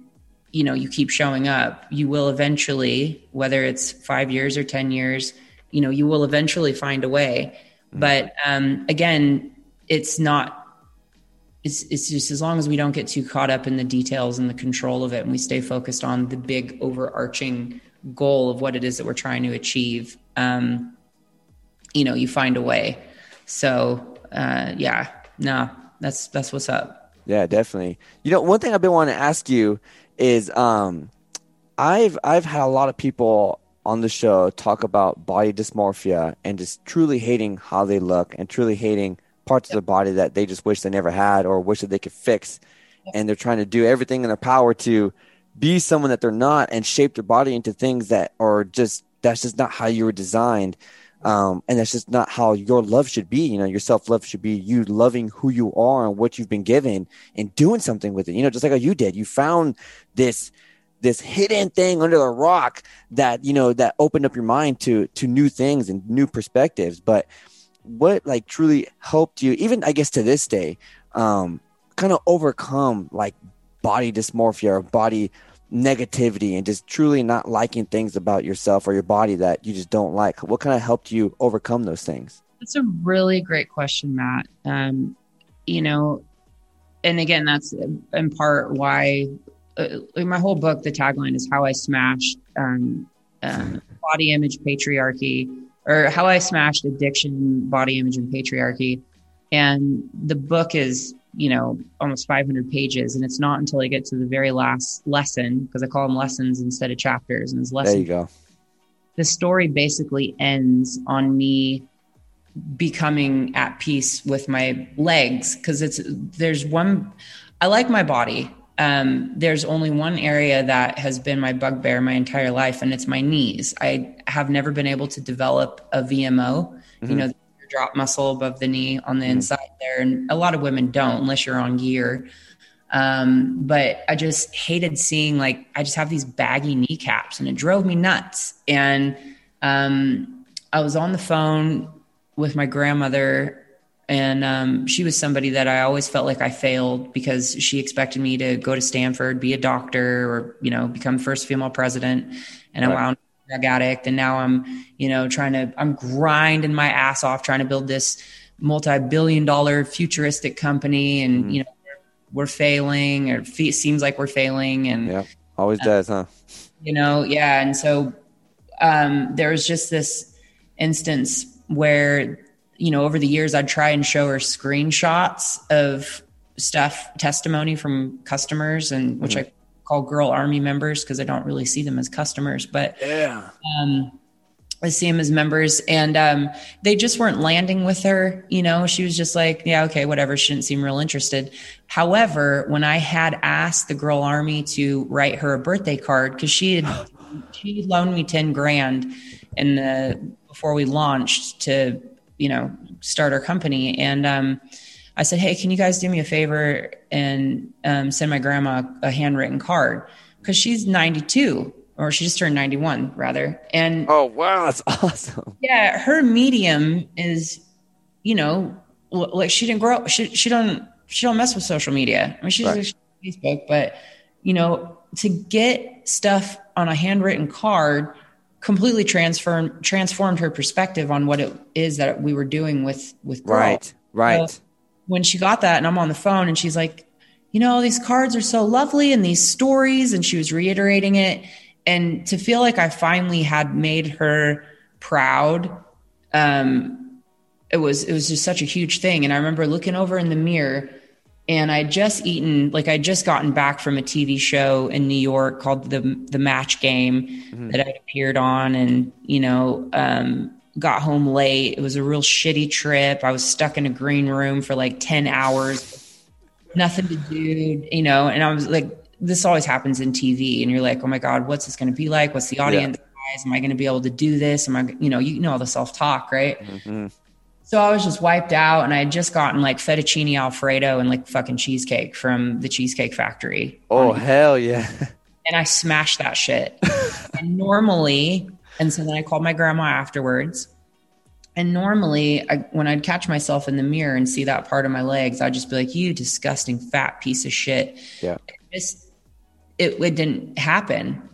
you know, you keep showing up, you will eventually, whether it's five years or ten years, you know, you will eventually find a way. Mm-hmm. But, um, again, it's not, It's, it's just as long as we don't get too caught up in the details and the control of it, and we stay focused on the big overarching goal of what it is that we're trying to achieve, um, you know, you find a way. So uh, yeah, no, that's that's what's up. Yeah, definitely. You know, one thing I've been wanting to ask you is um, I've I've had a lot of people on the show talk about body dysmorphia and just truly hating how they look and truly hating parts of the body that they just wish they never had or wish that they could fix. And they're trying to do everything in their power to be someone that they're not and shape their body into things that are just, that's just not how you were designed. Um, and that's just not how your love should be. You know, your self-love should be you loving who you are and what you've been given and doing something with it. You know, just like how you did, you found this, this hidden thing under the rock that, you know, that opened up your mind to, to new things and new perspectives. But what like truly helped you, even I guess to this day, um, kind of overcome like body dysmorphia or body negativity and just truly not liking things about yourself or your body that you just don't like? What kind of helped you overcome those things? That's a really great question, Matt. Um, you know, and again, that's in part why uh, in my whole book, the tagline is how I smashed um, uh, body image patriarchy, or how I smashed addiction, body image, and patriarchy. And the book is, you know, almost five hundred pages. And it's not until I get to the very last lesson, because I call them lessons instead of chapters. And it's lessons. There you go. The story basically ends on me becoming at peace with my legs. Cause it's, there's one, I like my body. Um, there's only one area that has been my bugbear my entire life, and it's my knees. I have never been able to develop a V M O, mm-hmm. you know, the drop muscle above the knee on the mm-hmm. inside there. And a lot of women don't, unless you're on gear. Um, but I just hated seeing, like, I just have these baggy kneecaps, and it drove me nuts. And, um, I was on the phone with my grandmother, and um, she was somebody that I always felt like I failed, because she expected me to go to Stanford, be a doctor, or, you know, become first female president. And right. I wound up a drug addict. And now I'm, you know, trying to, I'm grinding my ass off trying to build this multi-billion dollar futuristic company. And, mm-hmm. you know, we're, we're failing, or fe- seems like we're failing. And yeah, always um, does, huh? You know, yeah. And so um, there was just this instance where, you know, over the years, I'd try and show her screenshots of stuff, testimony from customers, and which mm-hmm. I call Girl Army members, because I don't really see them as customers, but yeah, um, I see them as members. And um, they just weren't landing with her. You know, she was just like, yeah, okay, whatever. She didn't seem real interested. However, when I had asked the Girl Army to write her a birthday card, because she had she loaned me ten grand in the before we launched to, you know, start our company. And, um, I said, hey, can you guys do me a favor and, um, send my grandma a handwritten card? Cause she's ninety-two, or she just turned ninety-one rather. And oh, wow. That's awesome. Yeah. Her medium is, you know, like she didn't grow, she, she don't, she don't mess with social media. I mean, she's right. on Facebook, but you know, to get stuff on a handwritten card completely transformed, transformed her perspective on what it is that we were doing with, with Girl. Right. Right. So when she got that, and I'm on the phone, and she's like, you know, these cards are so lovely, and these stories, and she was reiterating it. And to feel like I finally had made her proud. Um, it was, it was just such a huge thing. And I remember looking over in the mirror, and I'd just eaten, like I'd just gotten back from a T V show in New York called the the Match Game mm-hmm. that I appeared on, and, you know, um, got home late. It was a real shitty trip. I was stuck in a green room for like ten hours, nothing to do, you know, and I was like, this always happens in T V. And you're like, oh my God, what's this going to be like? What's the audience yeah. size? Am I going to be able to do this? Am I, you know, you know, all the self-talk, right? Mm-hmm. So I was just wiped out, and I had just gotten like fettuccine Alfredo and like fucking cheesecake from the Cheesecake Factory. Oh, hell yeah. And I smashed that shit. And normally, and so then I called my grandma afterwards. And normally I, when I'd catch myself in the mirror and see that part of my legs, I'd just be like, you disgusting fat piece of shit. Yeah. It just, it, it didn't happen.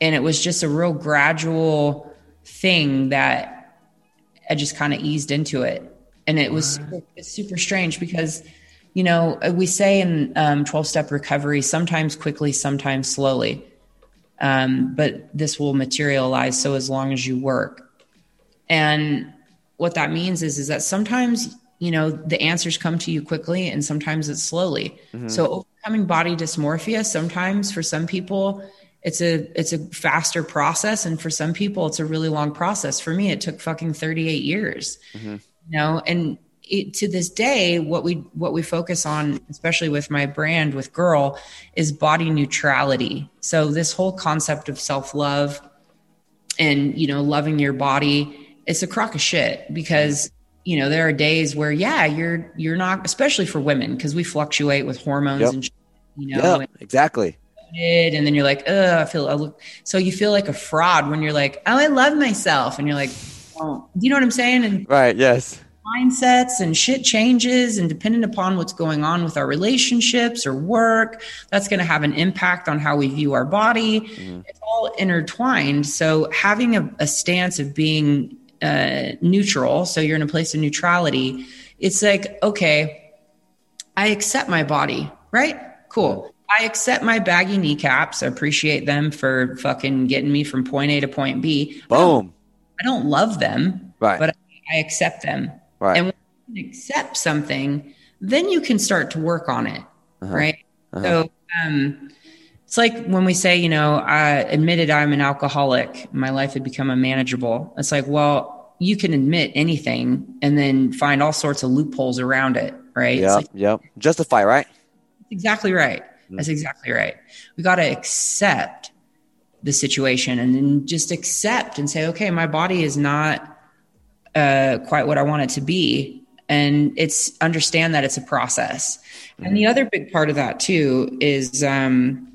And it was just a real gradual thing that I just kind of eased into it. And it was super, super strange because, you know, we say in um, twelve-step recovery, sometimes quickly, sometimes slowly. Um, but this will materialize so as long as you work. And what that means is, is that sometimes, you know, the answers come to you quickly and sometimes it's slowly. Mm-hmm. So overcoming body dysmorphia, sometimes for some people, it's a, it's a faster process. And for some people, it's a really long process. For me, it took fucking thirty-eight years, mm-hmm. you know, and it, to this day, what we, what we focus on, especially with my brand, with Girl, is body neutrality. So this whole concept of self-love and, you know, loving your body, it's a crock of shit because, you know, there are days where, yeah, you're, you're not, especially for women, cause we fluctuate with hormones yep. and, shit, you know, yep, and exactly. And then you're like, oh, I feel, I look, so you feel like a fraud when you're like, oh, I love myself. And you're like, oh, you know what I'm saying? And right. Yes. Mindsets and shit changes, and depending upon what's going on with our relationships or work, that's going to have an impact on how we view our body. Mm. It's all intertwined. So having a, a stance of being uh, neutral. So you're in a place of neutrality. It's like, okay, I accept my body, right? Cool. I accept my baggy kneecaps. I appreciate them for fucking getting me from point A to point B. Boom. I don't, I don't love them, right. but I, I accept them. Right. And when you can accept something, then you can start to work on it. Uh-huh. Right. Uh-huh. So, um, it's like when we say, you know, I admitted I'm an alcoholic, my life had become unmanageable. It's like, well, you can admit anything and then find all sorts of loopholes around it, right? Yeah, like, yeah. Justify, right? That's exactly right. Mm-hmm. That's exactly right. We got to accept the situation and then just accept and say, okay, my body is not uh, quite what I want it to be. And it's understand that it's a process. Mm-hmm. And the other big part of that too is... Um,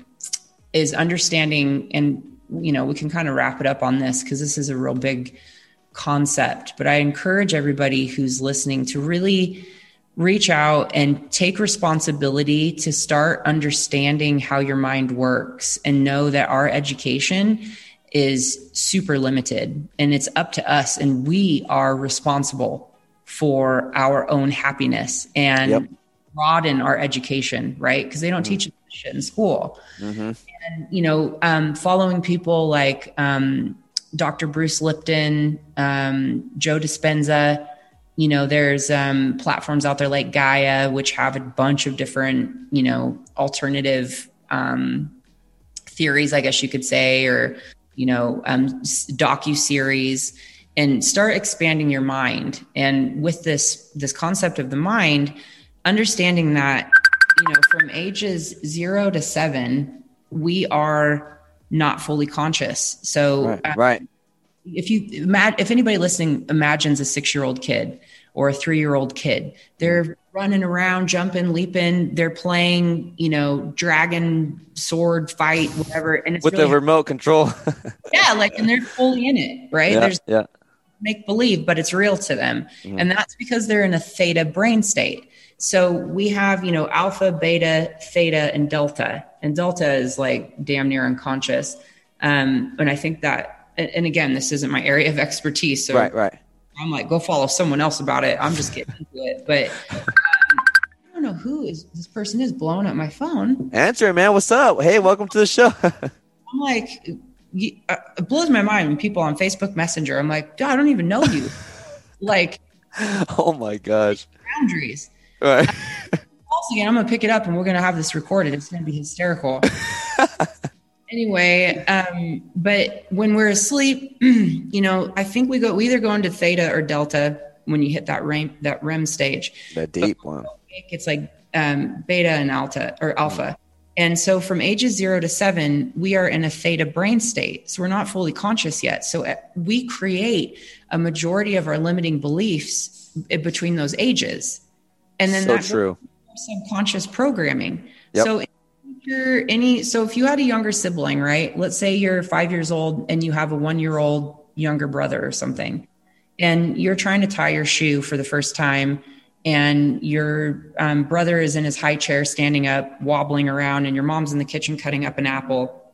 is understanding, and, you know, we can kind of wrap it up on this because this is a real big concept, but I encourage everybody who's listening to really reach out and take responsibility to start understanding how your mind works and know that our education is super limited and it's up to us, and we are responsible for our own happiness and yep. broaden our education, right? Because they don't mm-hmm. teach us shit in school. Mm-hmm. And, you know, um, following people like um, Doctor Bruce Lipton, um, Joe Dispenza, you know, there's um, platforms out there like Gaia, which have a bunch of different, you know, alternative um, theories, I guess you could say, or, you know, um, docu-series, and start expanding your mind. And with this, this concept of the mind, understanding that, you know, from ages zero to seven, we are not fully conscious. So right, um, right. if you if anybody listening imagines a six-year-old kid or a three-year-old kid, they're running around, jumping, leaping, they're playing, you know, dragon, sword, fight, whatever. And it's with really the remote control. yeah. Like, and they're fully in it, right? Yeah, There's yeah. make believe, but it's real to them. Mm-hmm. And that's because they're in a theta brain state. So we have, you know, alpha, beta, theta, and delta. And delta is like damn near unconscious. Um, and I think that, and, and again, this isn't my area of expertise. So right, right. I'm like, go follow someone else about it. I'm just getting into it. But um, I don't know who is this person is blowing up my phone. Answer, man. What's up? Hey, welcome to the show. I'm like, it blows my mind when people on Facebook Messenger, I'm like, I don't even know you. Like, oh my gosh. Boundaries. Right. Also, again, I'm going to pick it up and we're going to have this recorded. It's going to be hysterical. Anyway, um, but when we're asleep, you know, I think we go, we either go into theta or delta when you hit that REM, that REM stage. That deep one. It's like um, beta and alpha or alpha. And so from ages zero to seven, we are in a theta brain state. So we're not fully conscious yet. So we create a majority of our limiting beliefs between those ages. And then so that's true. Subconscious programming. Yep. So if you're any, so if you had a younger sibling, right, let's say you're five years old and you have a one-year-old younger brother or something, and you're trying to tie your shoe for the first time, and your um, brother is in his high chair, standing up, wobbling around, and your mom's in the kitchen cutting up an apple,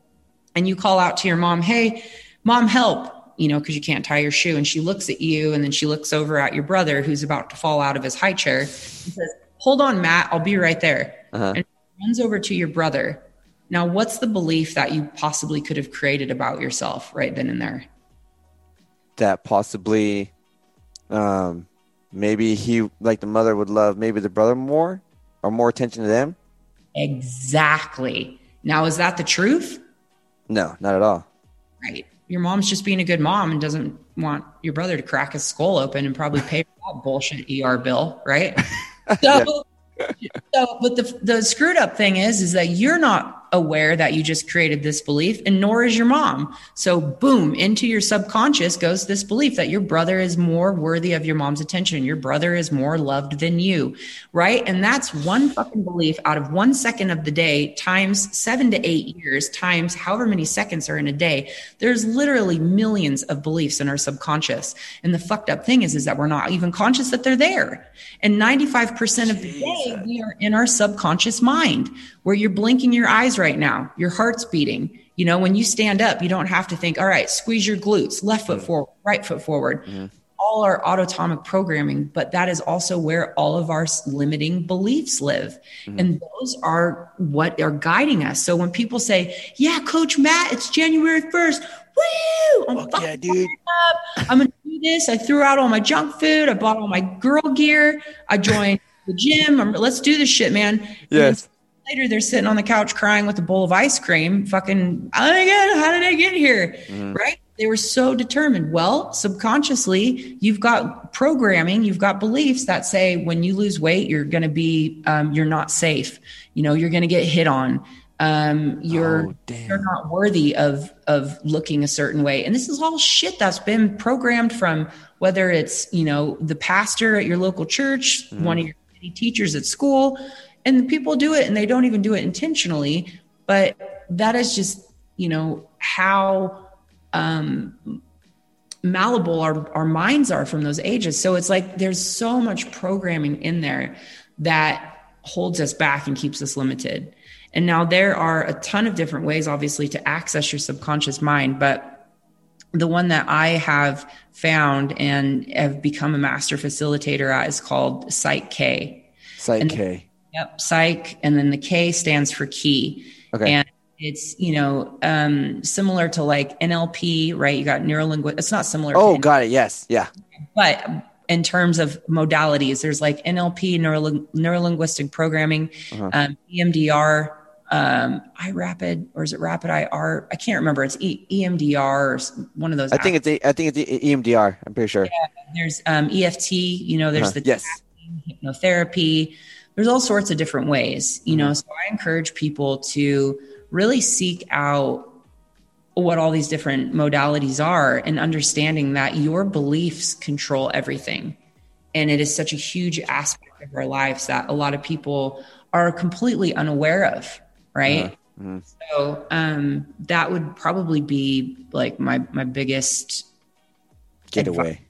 and you call out to your mom, "Hey, mom, help," you know, because you can't tie your shoe. And she looks at you, and then she looks over at your brother who's about to fall out of his high chair and says, "Hold on, Matt, I'll be right there." Uh-huh. And runs over to your brother. Now, what's the belief that you possibly could have created about yourself right then and there? That possibly, um, maybe he, like the mother would love maybe the brother more or more attention to them. Exactly. Now, is that the truth? No, not at all. Right. Your mom's just being a good mom and doesn't want your brother to crack his skull open and probably pay for that bullshit E R bill. Right. So, so, but the, the screwed up thing is, is that you're not aware that you just created this belief, and nor is your mom. So boom, into your subconscious goes this belief that your brother is more worthy of your mom's attention. Your brother is more loved than you. Right. And that's one fucking belief out of one second of the day times seven to eight years times however many seconds are in a day. There's literally millions of beliefs in our subconscious. And the fucked up thing is, is that we're not even conscious that they're there. And ninety-five percent of the day we are in our subconscious mind, where you're blinking your eyes right now, your heart's beating. You know, when you stand up, you don't have to think, all right, squeeze your glutes, left foot forward, right foot forward, mm-hmm. all our autonomic programming. But that is also where all of our limiting beliefs live. Mm-hmm. And those are what are guiding us. So when people say, yeah, Coach Matt, it's January first. Woo! I'm fucking yeah, dude. Up. I'm going to do this. I threw out all my junk food. I bought all my girl gear. I joined the gym. I'm, let's do this shit, man. Yes. And later, they're sitting on the couch crying with a bowl of ice cream. Fucking, oh my God, how did I get here? Mm. Right? They were so determined. Well, subconsciously, you've got programming, you've got beliefs that say when you lose weight, you're going to be, um, you're not safe. You know, you're going to get hit on. Um, you're, oh, you're not worthy of, of looking a certain way. And this is all shit that's been programmed from, whether it's, you know, the pastor at your local church, mm. one of your teachers at school. And people do it and they don't even do it intentionally, but that is just, you know, how um, malleable our, our minds are from those ages. So it's like, there's so much programming in there that holds us back and keeps us limited. And now there are a ton of different ways, obviously, to access your subconscious mind, but the one that I have found and have become a master facilitator at is called Psych K. Psych and K. Yep, Psych, and then the K stands for key. Okay. And it's, you know, um, similar to like N L P, right? You got neurolinguistic. It's not similar. Oh, to got it. Yes. Yeah. But in terms of modalities, there's like N L P, neuro- neurolinguistic programming, uh-huh. um, E M D R, um, iRapid, or is it Rapid I R? I can't remember. It's e- EMDR or one of those. I apps. think it's a, I think it's e- EMDR. I'm pretty sure. Yeah, there's um, E F T. You know, there's uh-huh. the yes. tapping, hypnotherapy. There's all sorts of different ways, you know, so I encourage people to really seek out what all these different modalities are and understanding that your beliefs control everything. And it is such a huge aspect of our lives that a lot of people are completely unaware of. Right. Mm-hmm. So um, that would probably be like my, my biggest getaway.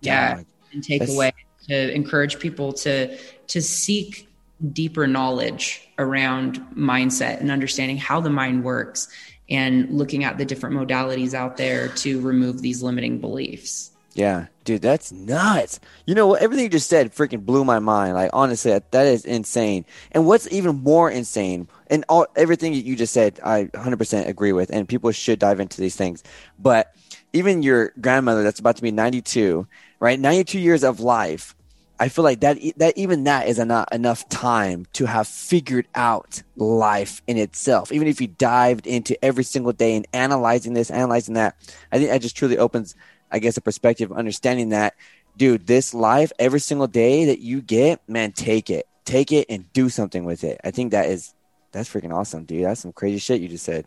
Yeah. And takeaway to encourage people to, to seek deeper knowledge around mindset and understanding how the mind works and looking at the different modalities out there to remove these limiting beliefs. Yeah, dude, that's nuts. You know what? Everything you just said freaking blew my mind. Like, honestly, that, that is insane. And what's even more insane, and all everything that you just said, I one hundred percent agree with, and people should dive into these things. But even your grandmother that's about to be ninety-two, right? ninety-two years of life. I feel like that that even that is not enough time to have figured out life in itself. Even if you dived into every single day and analyzing this, analyzing that, I think that just truly opens, I guess, a perspective of understanding that, dude, this life, every single day that you get, man, take it. Take it and do something with it. I think that is That's freaking awesome, dude. That's some crazy shit you just said.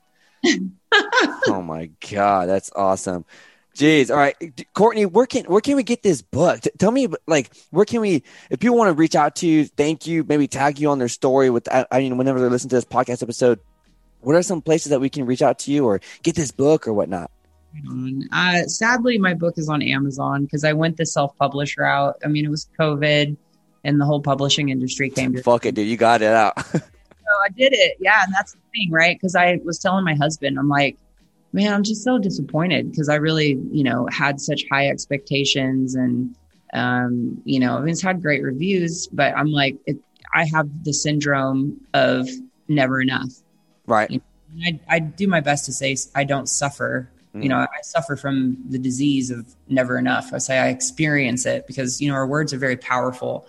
Oh my God, that's awesome. Jeez. All right, Courtney, where can where can we get this book? T- tell me, like, where can we, if people want to reach out to you, thank you, maybe tag you on their story with, I, I mean, whenever they listen to this podcast episode, what are some places that we can reach out to you or get this book or whatnot? Uh, sadly, my book is on Amazon because I went the self-publish route. I mean, it was COVID and the whole publishing industry came to fuck it, dude. You got it out. So I did it. Yeah. And that's the thing, right? Because I was telling my husband, I'm like, man, I'm just so disappointed because I really, you know, had such high expectations and, um, you know, I mean, it's had great reviews, but I'm like, it, I have the syndrome of never enough. Right. You know, I, I do my best to say I don't suffer. Mm. You know, I suffer from the disease of never enough. I say I experience it because, you know, our words are very powerful.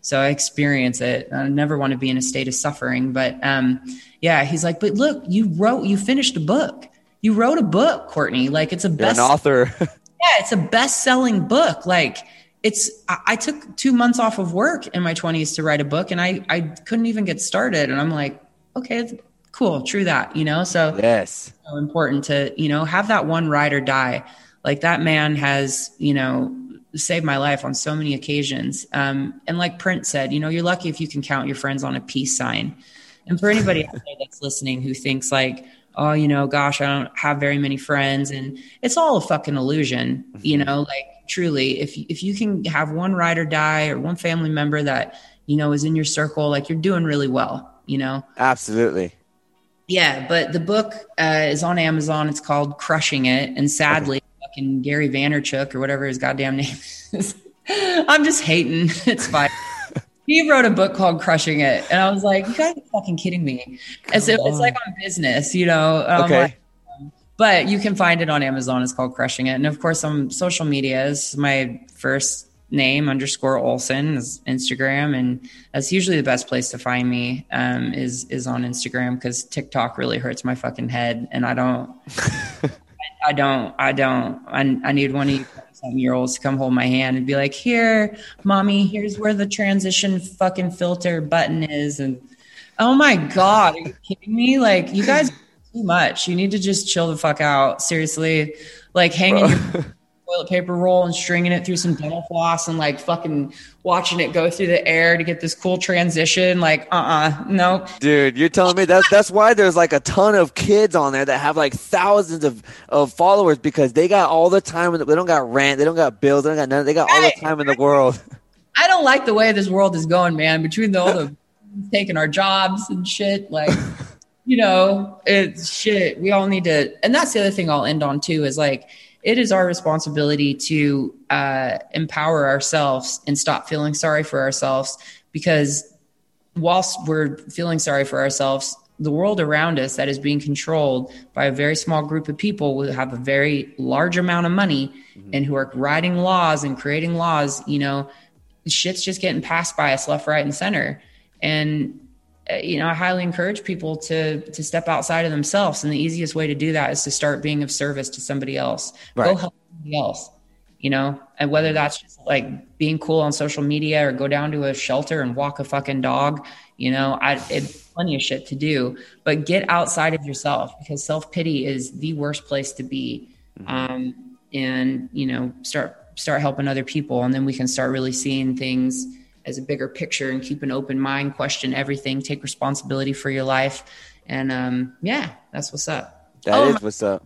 So I experience it. I never want to be in a state of suffering. But um, yeah, he's like, but look, you wrote, you finished a book. You wrote a book, Courtney. Like it's a You're best an author. Yeah, it's a best-selling book. Like it's. I, I took two months off of work in my twenties to write a book, and I I couldn't even get started. And I'm like, okay, cool, true that. You know, so yes, so important to you know have that one ride or die. Like that man has you know saved my life on so many occasions. Um, and like Prince said, you know, you're lucky if you can count your friends on a peace sign. And for anybody out there that's listening who thinks like, oh, you know, gosh, I don't have very many friends. And it's all a fucking illusion, you know, like truly, if if you can have one ride or die or one family member that, you know, is in your circle, like you're doing really well, you know? Absolutely. Yeah. But the book uh, is on Amazon. It's called Crushing It. And sadly, fucking Gary Vaynerchuk or whatever his goddamn name is. I'm just hating. It's fine. He wrote a book called Crushing It. And I was like, you guys are fucking kidding me. And so it's like on business, you know. Okay. Like, but you can find it on Amazon. It's called Crushing It. And of course, on social media is my first name, underscore Olsen, is Instagram. And that's usually the best place to find me um, is, is on Instagram because TikTok really hurts my fucking head. And I don't, I, I don't, I don't, I, I need one of you year olds to come hold my hand and be like, here, mommy, here's where the transition fucking filter button is. And oh my God, are you kidding me? Like you guys do too much. You need to just chill the fuck out. Seriously. Like hanging your toilet paper roll and stringing it through some dental floss and like fucking watching it go through the air to get this cool transition. Like, uh-uh, nope. Dude, you're telling me that's, that's why there's like a ton of kids on there that have like thousands of, of followers because they got all the time. They don't got rent. They don't got bills. They don't got none. They got all the time in the world. I don't like the way this world is going, man. Between the, all the taking our jobs and shit, like, you know, it's shit. We all need to. And that's the other thing I'll end on too is like, it is our responsibility to uh, empower ourselves and stop feeling sorry for ourselves because whilst we're feeling sorry for ourselves, the world around us that is being controlled by a very small group of people who have a very large amount of money mm-hmm. and who are writing laws and creating laws, you know, shit's just getting passed by us left, right, and center. And, uh, you know, I highly encourage people to, to step outside of themselves. And the easiest way to do that is to start being of service to somebody else. Right. Go help somebody else, you know, and whether that's just like being cool on social media or go down to a shelter and walk a fucking dog, you know, I, it's plenty of shit to do, but get outside of yourself because self-pity is the worst place to be. Mm-hmm. Um, and, you know, start, start helping other people. And then we can start really seeing things as a bigger picture and keep an open mind, question everything, take responsibility for your life. And, um, yeah, that's what's up. That oh, is what's up.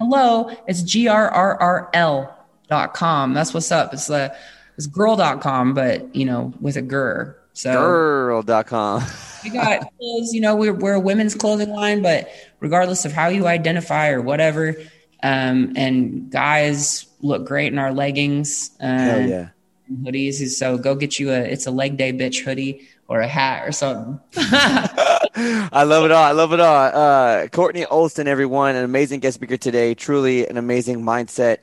Hello. It's G R R R L dot com. That's what's up. It's the, uh, it's girl dot com, but you know, with a grr. So girl dot com. We got clothes, you know, we're, we're a women's clothing line, but regardless of how you identify or whatever, um, and guys look great in our leggings. Uh, Hell yeah. Hoodies, so go get you a it's a leg day bitch hoodie or a hat or something. I love it all. I love it all. Uh, Courtney Olsen, everyone, an amazing guest speaker today. Truly an amazing mindset.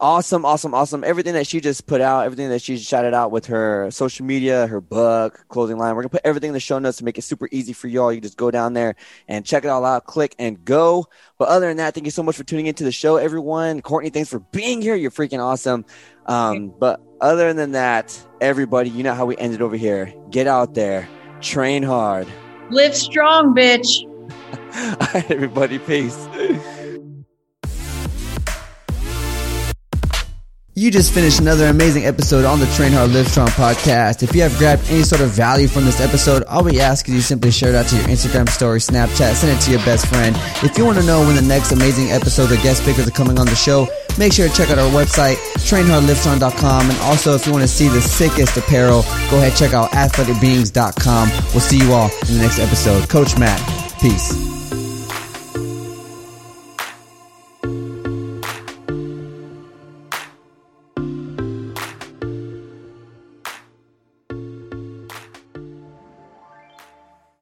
Awesome, awesome, awesome. Everything that she just put out, everything that she shouted out with her social media, her book, clothing line. We're going to put everything in the show notes to make it super easy for y'all. You just go down there and check it all out, click and go. But other than that, thank you so much for tuning into the show, everyone. Courtney, thanks for being here. You're freaking awesome. Um, but other than that, everybody, you know how we ended over here. Get out there, train hard, Live strong, bitch. All right, everybody. Peace. You just finished another amazing episode on the Train Hard Live Strong podcast. If you have grabbed any sort of value from this episode, all we ask is you simply share it out to your Instagram story, Snapchat, send it to your best friend. If you want to know when the next amazing episode or guest speakers are coming on the show, make sure to check out our website, train hard live strong dot com. And also, if you want to see the sickest apparel, go ahead and check out athletic beings dot com. We'll see you all in the next episode. Coach Matt, peace.